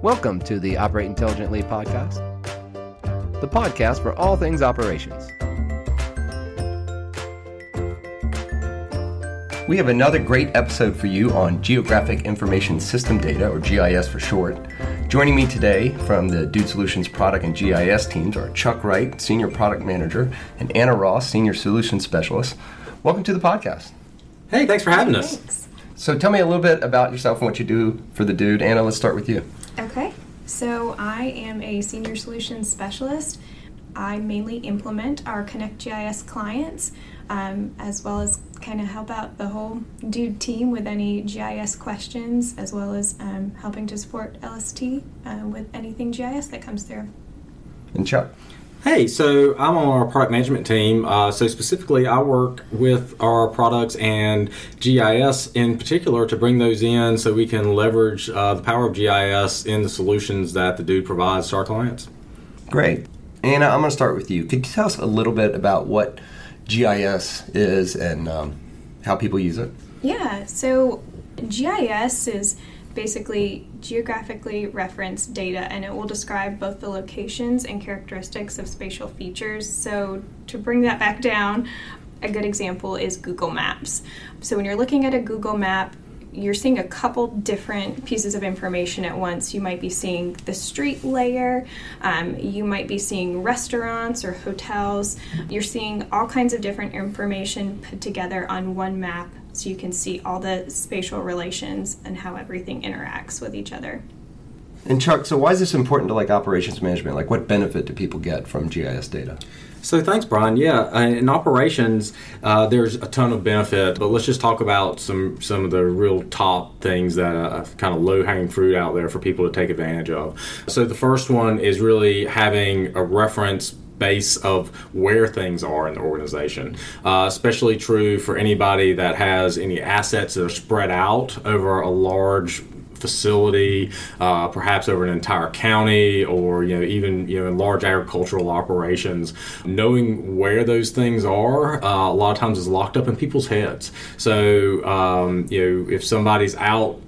Welcome to the Operate Intelligently podcast, the podcast for all things operations. We have another great episode for you on Geographic Information System Data, or GIS for short. Joining me today from the Dude Solutions product and GIS teams are Chuck Wright, Senior Product Manager, and Anna Ross, Senior Solutions Specialist. Welcome to the podcast. Hey, thanks for having us. Thanks. So tell me a little bit about yourself and what you do for the Dude. Anna, let's start with you. Okay. So I am a Senior Solutions Specialist. I mainly implement our Connect GIS clients, as well as kind of help out the whole Dude team with any GIS questions, as well as helping to support LST with anything GIS that comes through. And Chuck? Hey, so I'm on our product management team. So specifically, I work with our products and GIS in particular to bring those in so we can leverage the power of GIS in the solutions that the Dude provides to our clients. Great. Anna, I'm going to start with you. Could you tell us a little bit about what GIS is and how people use it? Yeah, so GIS is basically geographically referenced data, and it will describe both the locations and characteristics of spatial features. So to bring that back down, a good example is Google Maps. So when you're looking at a Google map, you're seeing a couple different pieces of information at once. You might be seeing the street layer, you might be seeing restaurants or hotels. You're seeing all kinds of different information put together on one map, so you can see all the spatial relations and how everything interacts with each other. And Chuck, so why is this important to operations management? What benefit do people get from GIS data? So thanks, Brian. Yeah, in operations, there's a ton of benefit, but let's just talk about some of the real top things that are kind of low-hanging fruit out there for people to take advantage of. So the first one is really having a reference base of where things are in the organization, especially true for anybody that has any assets that are spread out over a large facility, perhaps over an entire county, or even in large agricultural operations. Knowing where those things are a lot of times is locked up in people's heads. So if somebody's out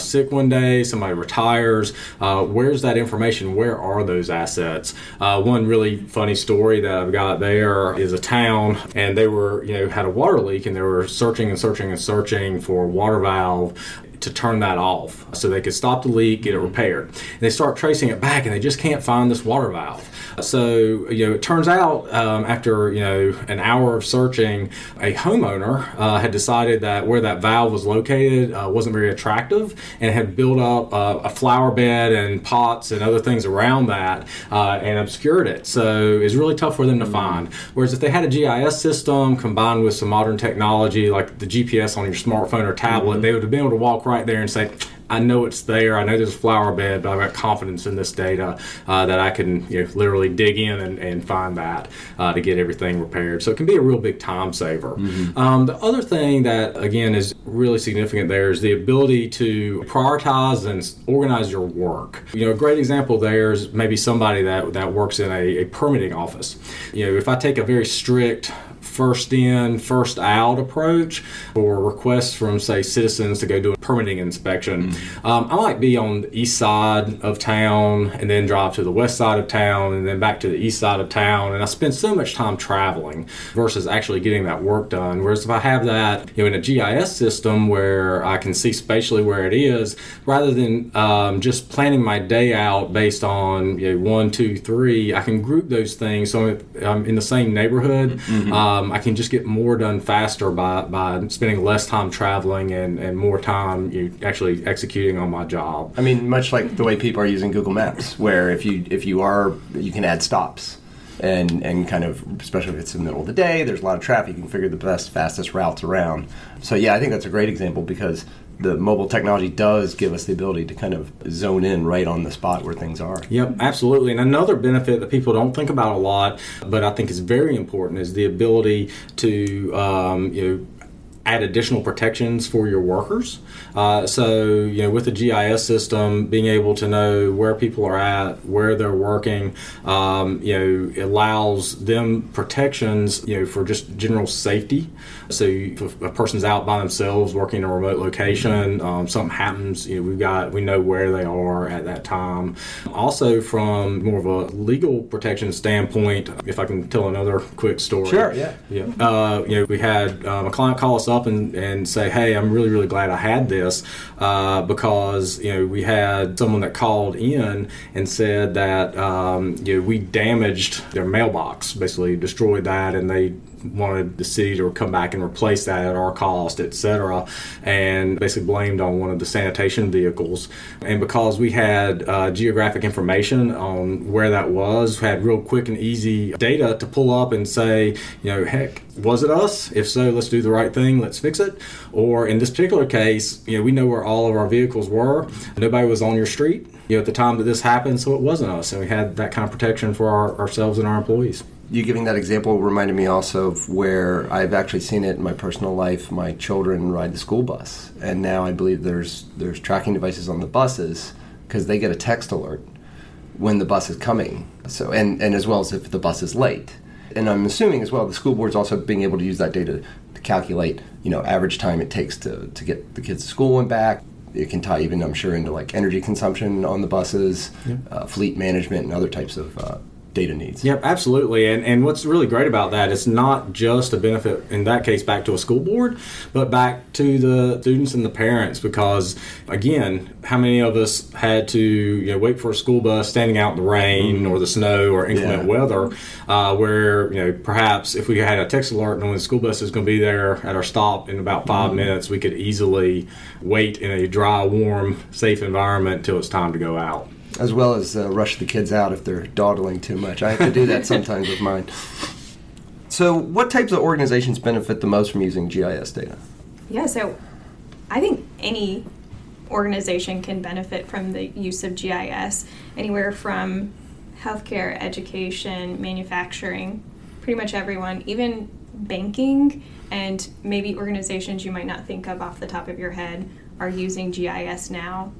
sick one day, somebody retires, where's that information? Where are those assets? One really funny story that I've got there is a town, and they were had a water leak, and they were searching for a water valve to turn that off so they could stop the leak, get it repaired. And they start tracing it back, and they just can't find this water valve. So, it turns out after, an hour of searching, a homeowner had decided that where that valve was located wasn't very attractive, and had built up a flower bed and pots and other things around that and obscured it. So it's really tough for them to find. Whereas if they had a GIS system combined with some modern technology like the GPS on your smartphone or tablet, they would have been able to walk right there and say, I know it's there, I know there's a flower bed, but I've got confidence in this data that I can literally dig in and find that to get everything repaired. So it can be a real big time saver. The other thing that, again, is really significant there is the ability to prioritize and organize your work. A great example there is maybe somebody that works in a permitting office. If I take a very strict first in, first out approach or requests from, say, citizens to go do a permitting inspection, I might be on the east side of town and then drive to the west side of town and then back to the east side of town. And I spend so much time traveling versus actually getting that work done. Whereas if I have that in a GIS system where I can see spatially where it is, rather than just planning my day out based on 1, 2, 3, I can group those things so I'm in the same neighborhood. I can just get more done faster by spending less time traveling and more time actually executing on my job. I mean, much like the way people are using Google Maps, where you can add stops and kind of, especially if it's in the middle of the day, there's a lot of traffic, you can figure the best, fastest routes around. So yeah, I think that's a great example because the mobile technology does give us the ability to kind of zone in right on the spot where things are. Yep, absolutely. And another benefit that people don't think about a lot, but I think is very important, is the ability to add additional protections for your workers. So, you know, with the GIS system, being able to know where people are at, where they're working, you know, allows them protections, you know, for just general safety. So if a person's out by themselves working in a remote location, something happens, you know, we know where they are at that time. Also, from more of a legal protection standpoint, if I can tell another quick story. Sure, yeah. You know, we had a client call us up and say, hey, I'm really, really glad I had this because, you know, we had someone that called in and said that, you know, we damaged their mailbox, basically destroyed that, and they wanted the city to come back and replace that at our cost, etc., and basically blamed on one of the sanitation vehicles. And because we had geographic information on where that was, had real quick and easy data to pull up and say, you know, heck, was it us? If so, let's do the right thing, let's fix it. Or in this particular case, you know, we know where all of our vehicles were. Nobody was on your street, you know, at the time that this happened, so it wasn't us. And we had that kind of protection for ourselves and our employees. You giving that example reminded me also of where I've actually seen it in my personal life. My children ride the school bus, and now I believe there's tracking devices on the buses because they get a text alert when the bus is coming. So and as well as if the bus is late. And I'm assuming as well the school board's also being able to use that data to calculate, you know, average time it takes to get the kids to school and back. It can tie even, I'm sure, into like energy consumption on the buses, fleet management, and other types of data needs. Yep, absolutely. And what's really great about that, it's not just a benefit, in that case, back to a school board, but back to the students and the parents, because, again, how many of us had to, you know, wait for a school bus standing out in the rain or the snow or inclement weather, where, you know, perhaps if we had a text alert knowing the school bus is going to be there at our stop in about 5 minutes, we could easily wait in a dry, warm, safe environment until it's time to go out. As well as rush the kids out if they're dawdling too much. I have to do that sometimes with mine. So what types of organizations benefit the most from using GIS data? Yeah, so I think any organization can benefit from the use of GIS, anywhere from healthcare, education, manufacturing, pretty much everyone, even banking, and maybe organizations you might not think of off the top of your head are using GIS now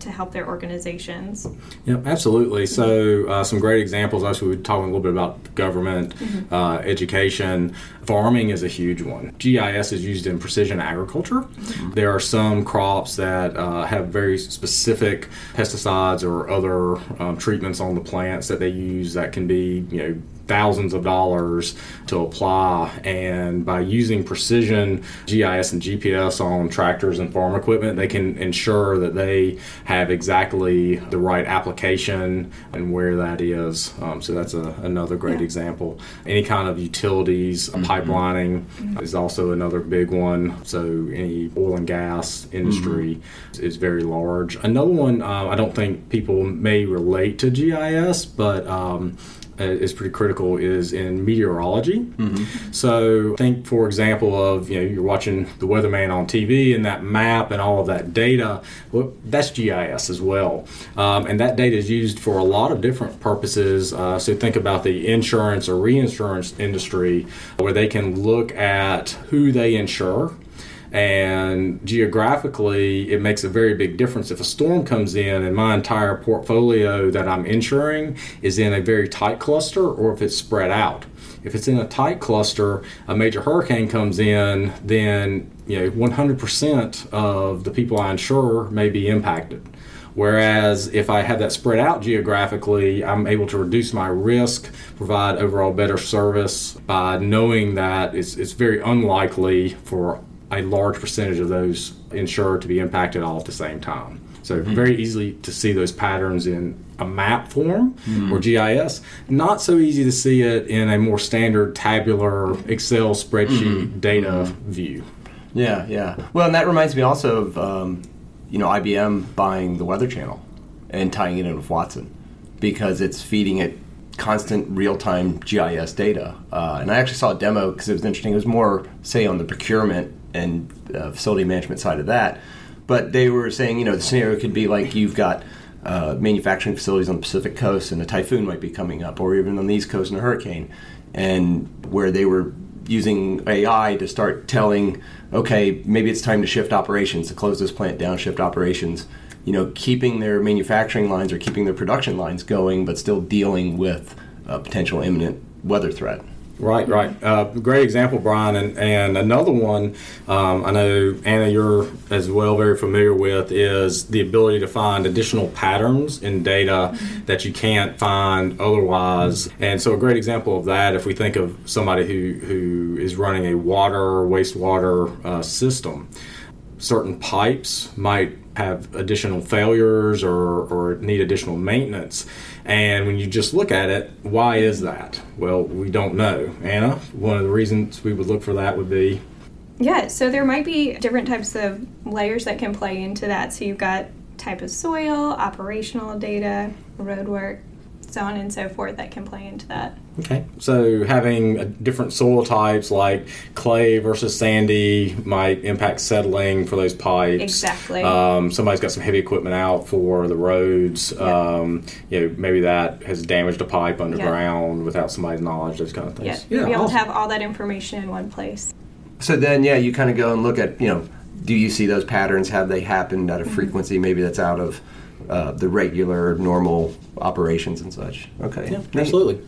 to help their organizations. Yeah, absolutely. So some great examples, actually, we were talking a little bit about government, education. Farming is a huge one. GIS is used in precision agriculture. There are some crops that have very specific pesticides or other treatments on the plants that they use that can be, you know, thousands of dollars to apply, and by using precision GIS and GPS on tractors and farm equipment, they can ensure that they have exactly the right application and where that is. So that's another great example. Any kind of utilities, pipelining is also another big one. So any oil and gas industry is very large. Another one, I don't think people may relate to GIS, but is pretty critical is in meteorology. So think, for example, of, you know, you're watching the weatherman on TV and that map and all of that data. Well, that's GIS as well. And that data is used for a lot of different purposes. So think about the insurance or reinsurance industry, where they can look at who they insure. And geographically, it makes a very big difference. If a storm comes in and my entire portfolio that I'm insuring is in a very tight cluster, or if it's spread out. If it's in a tight cluster, a major hurricane comes in, then, you know, 100% of the people I insure may be impacted. Whereas if I have that spread out geographically, I'm able to reduce my risk, provide overall better service by knowing that it's very unlikely for a large percentage of those insured to be impacted all at the same time. So very easily to see those patterns in a map form or GIS. Not so easy to see it in a more standard tabular Excel spreadsheet data view. Yeah. Well, and that reminds me also of, you know, IBM buying the Weather Channel and tying it in with Watson, because it's feeding it constant real-time GIS data. And I actually saw a demo because it was interesting. It was more, say, on the procurement and facility management side of that. But they were saying, you know, the scenario could be like you've got manufacturing facilities on the Pacific coast and a typhoon might be coming up, or even on the East Coast in a hurricane, and where they were using AI to start telling, okay, maybe it's time to shift operations, to close this plant down, shift operations, you know, keeping their manufacturing lines or keeping their production lines going, but still dealing with a potential imminent weather threat. Right, right. Great example, Brian. And another one I know, Anna, you're as well very familiar with is the ability to find additional patterns in data that you can't find otherwise. And so a great example of that, if we think of somebody who is running a water or wastewater system, certain pipes might have additional failures or need additional maintenance. And when you just look at it, why is that? Well, we don't know. Anna, one of the reasons we would look for that would be? Yeah, so there might be different types of layers that can play into that. So you've got type of soil, operational data, road work, so on and so forth that can play into that. Okay, so having different soil types like clay versus sandy might impact settling for those pipes. Exactly. Somebody's got some heavy equipment out for the roads. Yep. You know, maybe that has damaged a pipe underground without somebody's knowledge, those kind of things. Yep. Yeah, you'll be able to have all that information in one place. So then, yeah, you kind of go and look at, you know, do you see those patterns? Have they happened at a frequency maybe that's out of the regular, normal operations and such? Okay. Yeah, absolutely.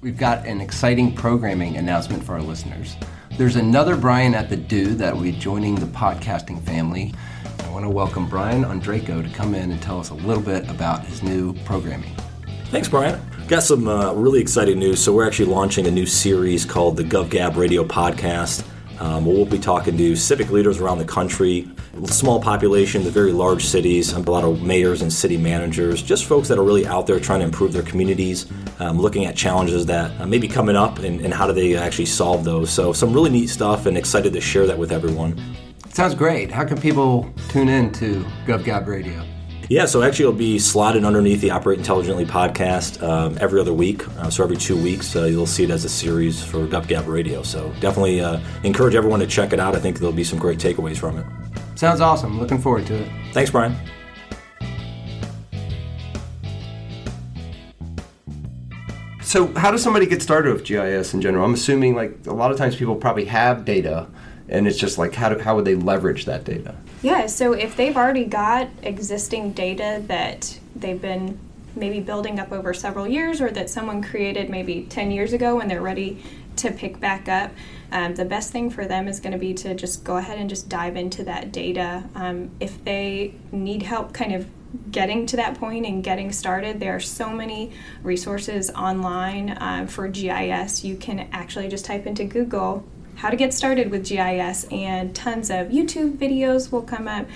We've got an exciting programming announcement for our listeners. There's another Brian at the Do that will be joining the podcasting family. I want to welcome Brian Andreyko to come in and tell us a little bit about his new programming. Thanks, Brian. Got some really exciting news. So we're actually launching a new series called the GovGab Radio Podcast. We'll be talking to civic leaders around the country, small population, the very large cities, a lot of mayors and city managers, just folks that are really out there trying to improve their communities, looking at challenges that may be coming up and how do they actually solve those. So some really neat stuff and excited to share that with everyone. Sounds great. How can people tune in to GovGab Radio? Yeah, so actually it'll be slotted underneath the Operate Intelligently podcast every other week. So every 2 weeks, you'll see it as a series for GovGab Radio. So definitely encourage everyone to check it out. I think there'll be some great takeaways from it. Sounds awesome. Looking forward to it. Thanks, Brian. So how does somebody get started with GIS in general? I'm assuming like a lot of times people probably have data, and it's just like how would they leverage that data? Yeah, so if they've already got existing data that they've been maybe building up over several years or that someone created maybe 10 years ago and they're ready to pick back up, the best thing for them is going to be to just go ahead and just dive into that data. If they need help kind of getting to that point and getting started, there are so many resources online for GIS. You can actually just type into Google how to get started with GIS, and tons of YouTube videos will come up,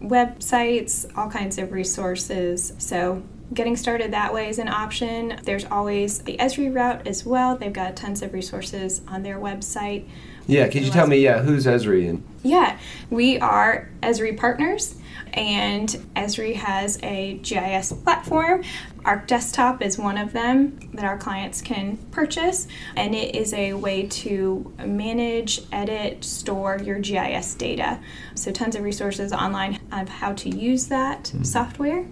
websites, all kinds of resources. So getting started that way is an option. There's always the Esri route as well. They've got tons of resources on their website. Yeah, could you tell me who's Esri? Yeah, we are Esri partners, and Esri has a GIS platform. Arc Desktop is one of them that our clients can purchase, and it is a way to manage, edit, store your GIS data. So tons of resources online of how to use that software.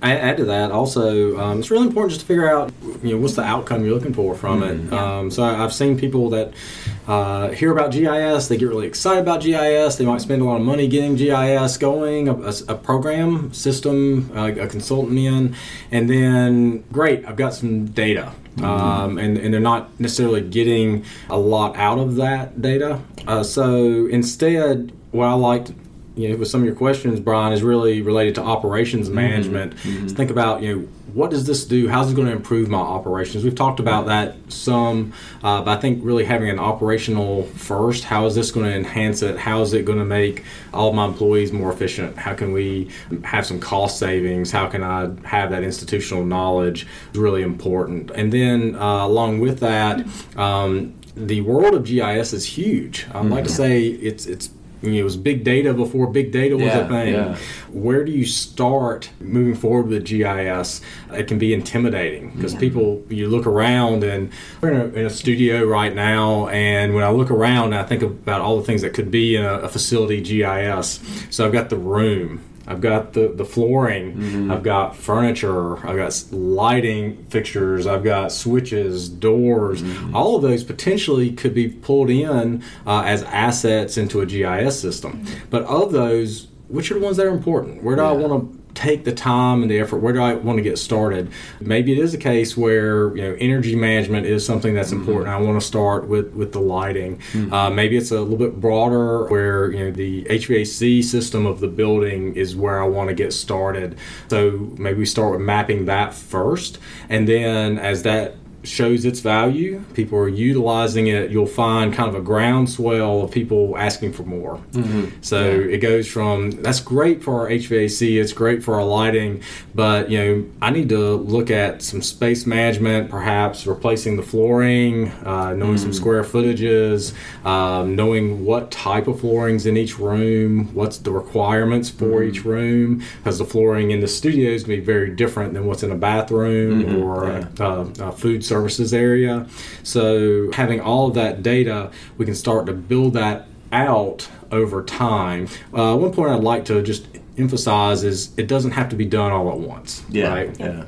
I add to that also, it's really important just to figure out, you know, what's the outcome you're looking for from it. Yeah. So I've seen people that hear about GIS, they get really excited about GIS, they might spend a lot of money getting GIS going, a program, system, a consultant in, and then, great, I've got some data. And they're not necessarily getting a lot out of that data. So instead, what I like to, you know, with some of your questions, Brian, is really related to operations management. So think about, you know, what does this do? How's it going to improve my operations? We've talked about that some, but I think really having an operational first, how is this going to enhance it? How is it going to make all of my employees more efficient? How can we have some cost savings? How can I have that institutional knowledge? It's really important. And then along with that, the world of GIS is huge. I'd like to say it's it was big data before big data was a thing. Yeah. Where do you start moving forward with GIS? It can be intimidating because people, you look around, and we're in a studio right now, and when I look around, I think about all the things that could be in a facility GIS. So I've got the room. I've got the flooring, mm-hmm. I've got furniture, I've got lighting fixtures, I've got switches, doors. Mm-hmm. All of those potentially could be pulled in as assets into a GIS system. Mm-hmm. But of those, which are the ones that are important? Where do I want to take the time and the effort? Where do I want to get started? Maybe it is a case where, you know, energy management is something that's mm-hmm. important. I want to start with the lighting. Mm-hmm. Maybe it's a little bit broader where, you know, the HVAC system of the building is where I want to get started. So maybe we start with mapping that first, and then as that shows its value, people are utilizing it, you'll find kind of a groundswell of people asking for more. Mm-hmm. So it goes from, that's great for our HVAC, it's great for our lighting, but, you know, I need to look at some space management, perhaps replacing the flooring, knowing some square footages, knowing what type of flooring's in each room, what's the requirements for each room, because the flooring in the studio is going to be very different than what's in a bathroom or a food services area. So having all of that data, we can start to build that out over time. One point I'd like to just emphasize is it doesn't have to be done all at once. Yeah, right? Yeah.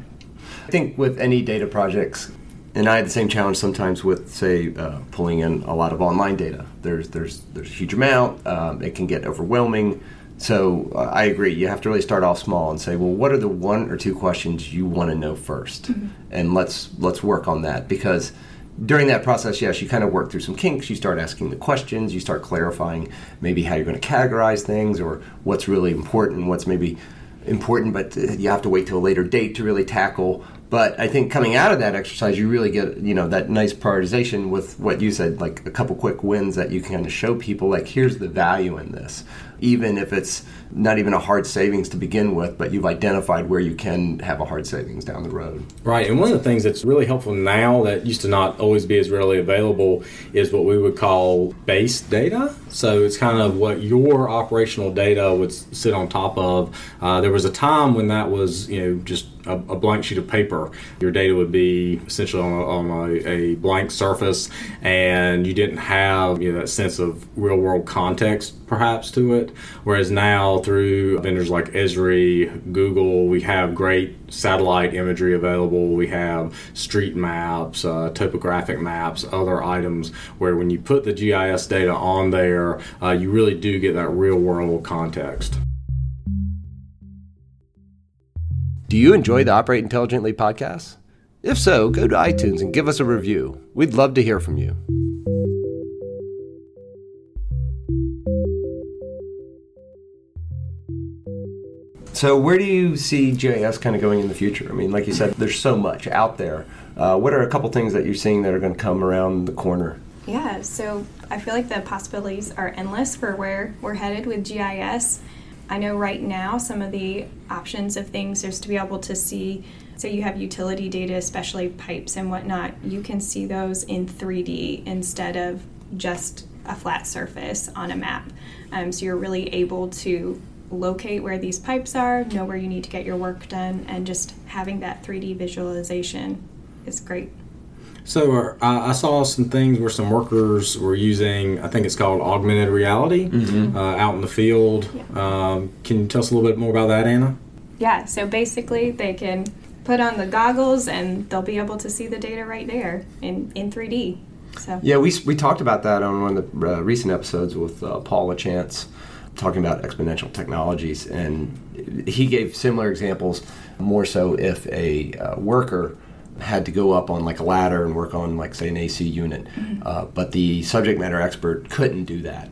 I think with any data projects, and I had the same challenge sometimes with, say, pulling in a lot of online data. There's a huge amount. It can get overwhelming. So I agree. You have to really start off small and say, well, what are the one or two questions you want to know first? Mm-hmm. And let's work on that, because during that process, yes, you kind of work through some kinks. You start asking the questions. You start clarifying maybe how you're going to categorize things or what's really important, what's maybe important, but you have to wait till a later date to really tackle. But I think coming out of that exercise, you really get, you know, that nice prioritization with what you said, like a couple quick wins that you can kind of show people, like, here's the value in this. Even if it's not even a hard savings to begin with, but you've identified where you can have a hard savings down the road. Right, and one of the things that's really helpful now that used to not always be as readily available is what we would call base data. So it's kind of what your operational data would sit on top of. There was a time when that was, you know, just a blank sheet of paper. Your data would be essentially on a blank surface, and you didn't have, you know, that sense of real-world context perhaps to it. Whereas now, through vendors like Esri, Google, we have great satellite imagery available. We have street maps, topographic maps, other items where when you put the GIS data on there, you really do get that real-world context. Do you enjoy the Operate Intelligently podcast? If so, go to iTunes and give us a review. We'd love to hear from you. So where do you see GIS kind of going in the future? I mean, like you said, there's so much out there. What are a couple things that you're seeing that are going to come around the corner? Yeah, so I feel like the possibilities are endless for where we're headed with GIS. I know right now some of the options of things is to be able to see, so you have utility data, especially pipes and whatnot, you can see those in 3D instead of just a flat surface on a map. So you're really able to locate where these pipes are, know where you need to get your work done, and just having that 3D visualization is great. So I saw some things where some workers were using, I think it's called augmented reality, out in the field. Yeah. Can you tell us a little bit more about that, Anna? Yeah, so basically they can put on the goggles and they'll be able to see the data right there in 3D. So. Yeah, we talked about that on one of the recent episodes with Paul Lachance, talking about exponential technologies, and he gave similar examples, more so if a worker had to go up on like a ladder and work on, like, say, an AC unit, but the subject matter expert couldn't do that.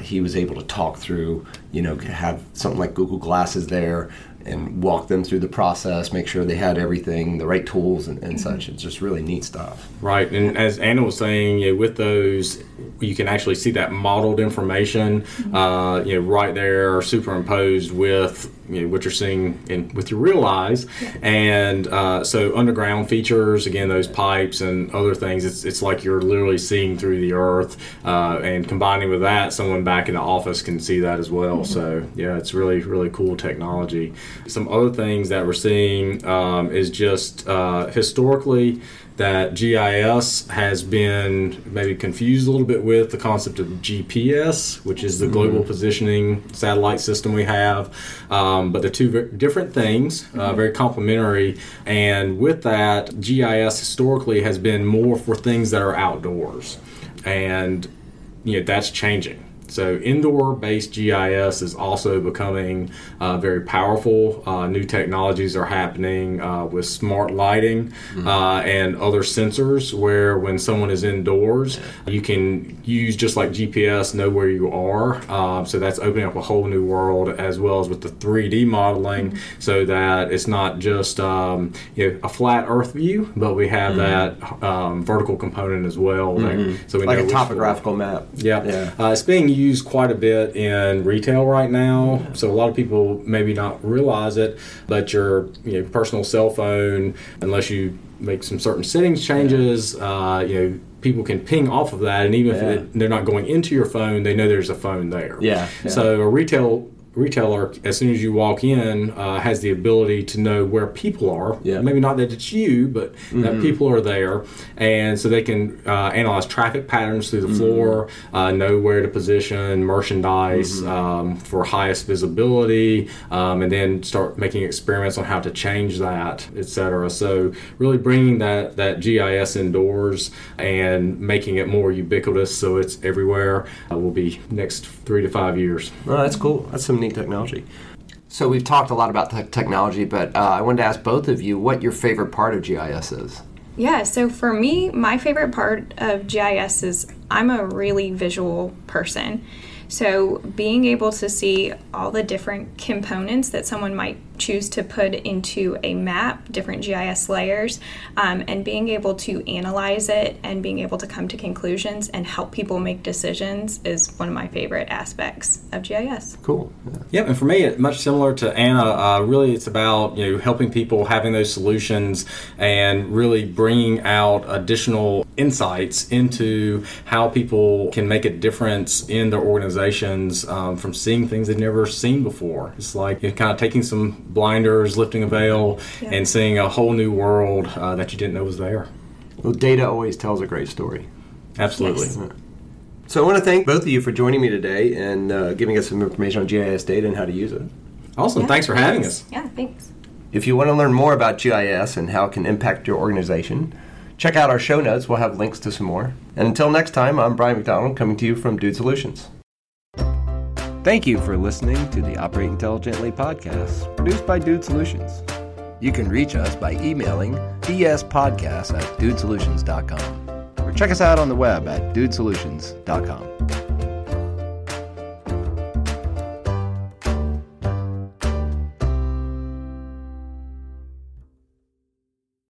He was able to talk through, you know, have something like Google Glasses there and walk them through the process, make sure they had everything, the right tools and such. It's just really neat stuff. Right, and as Anna was saying, you know, with those, you can actually see that modeled information, you know, right there superimposed with, you know, what you're seeing with your real eyes. And so underground features, again, those pipes and other things, it's like you're literally seeing through the earth. And combining with that, someone back in the office can see that as well. So, yeah, it's really, really cool technology. Some other things that we're seeing is just historically that GIS has been maybe confused a little bit with the concept of GPS, which is the global positioning satellite system we have. But they're two different things, very complementary. And with that, GIS historically has been more for things that are outdoors. And that's changing. So indoor-based GIS is also becoming very powerful. New technologies are happening with smart lighting and other sensors where when someone is indoors, you can use, just like GPS, know where you are. So that's opening up a whole new world, as well as with the 3D modeling, so that it's not just a flat Earth view, but we have that vertical component as well. So we know a topographical map. Yeah. It's being used quite a bit in retail right now, so a lot of people maybe not realize it, but your personal cell phone, unless you make some certain settings changes, people can ping off of that, and even if they're not going into your phone, they know there's a phone there. So a retailer, as soon as you walk in, has the ability to know where people are. Maybe not that it's you, but that people are there. And so they can analyze traffic patterns through the floor, know where to position merchandise for highest visibility, and then start making experiments on how to change that, etc. So really bringing that GIS indoors and making it more ubiquitous so it's everywhere will be next 3 to 5 years. Oh, that's cool. That's some neat technology. So we've talked a lot about technology, but I wanted to ask both of you what your favorite part of GIS is. Yeah, so for me, my favorite part of GIS is I'm a really visual person. So being able to see all the different components that someone might choose to put into a map, different GIS layers, and being able to analyze it and being able to come to conclusions and help people make decisions is one of my favorite aspects of GIS. Cool. Yeah, and for me, it's much similar to Anna. Really, it's about helping people, having those solutions, and really bringing out additional insights into how people can make a difference in their organizations from seeing things they've never seen before. It's like you're kind of taking some blinders, lifting a veil, and seeing a whole new world that you didn't know was there. Well, data always tells a great story. Absolutely. Yes. So I want to thank both of you for joining me today and giving us some information on GIS data and how to use it. Awesome. Yeah, thanks for having us. Yeah, thanks. If you want to learn more about GIS and how it can impact your organization, check out our show notes. We'll have links to some more. And until next time, I'm Brian McDonald, coming to you from Dude Solutions. Thank you for listening to the Operate Intelligently podcast, produced by Dude Solutions. You can reach us by emailing dspodcast@dudesolutions.com or check us out on the web at dudesolutions.com.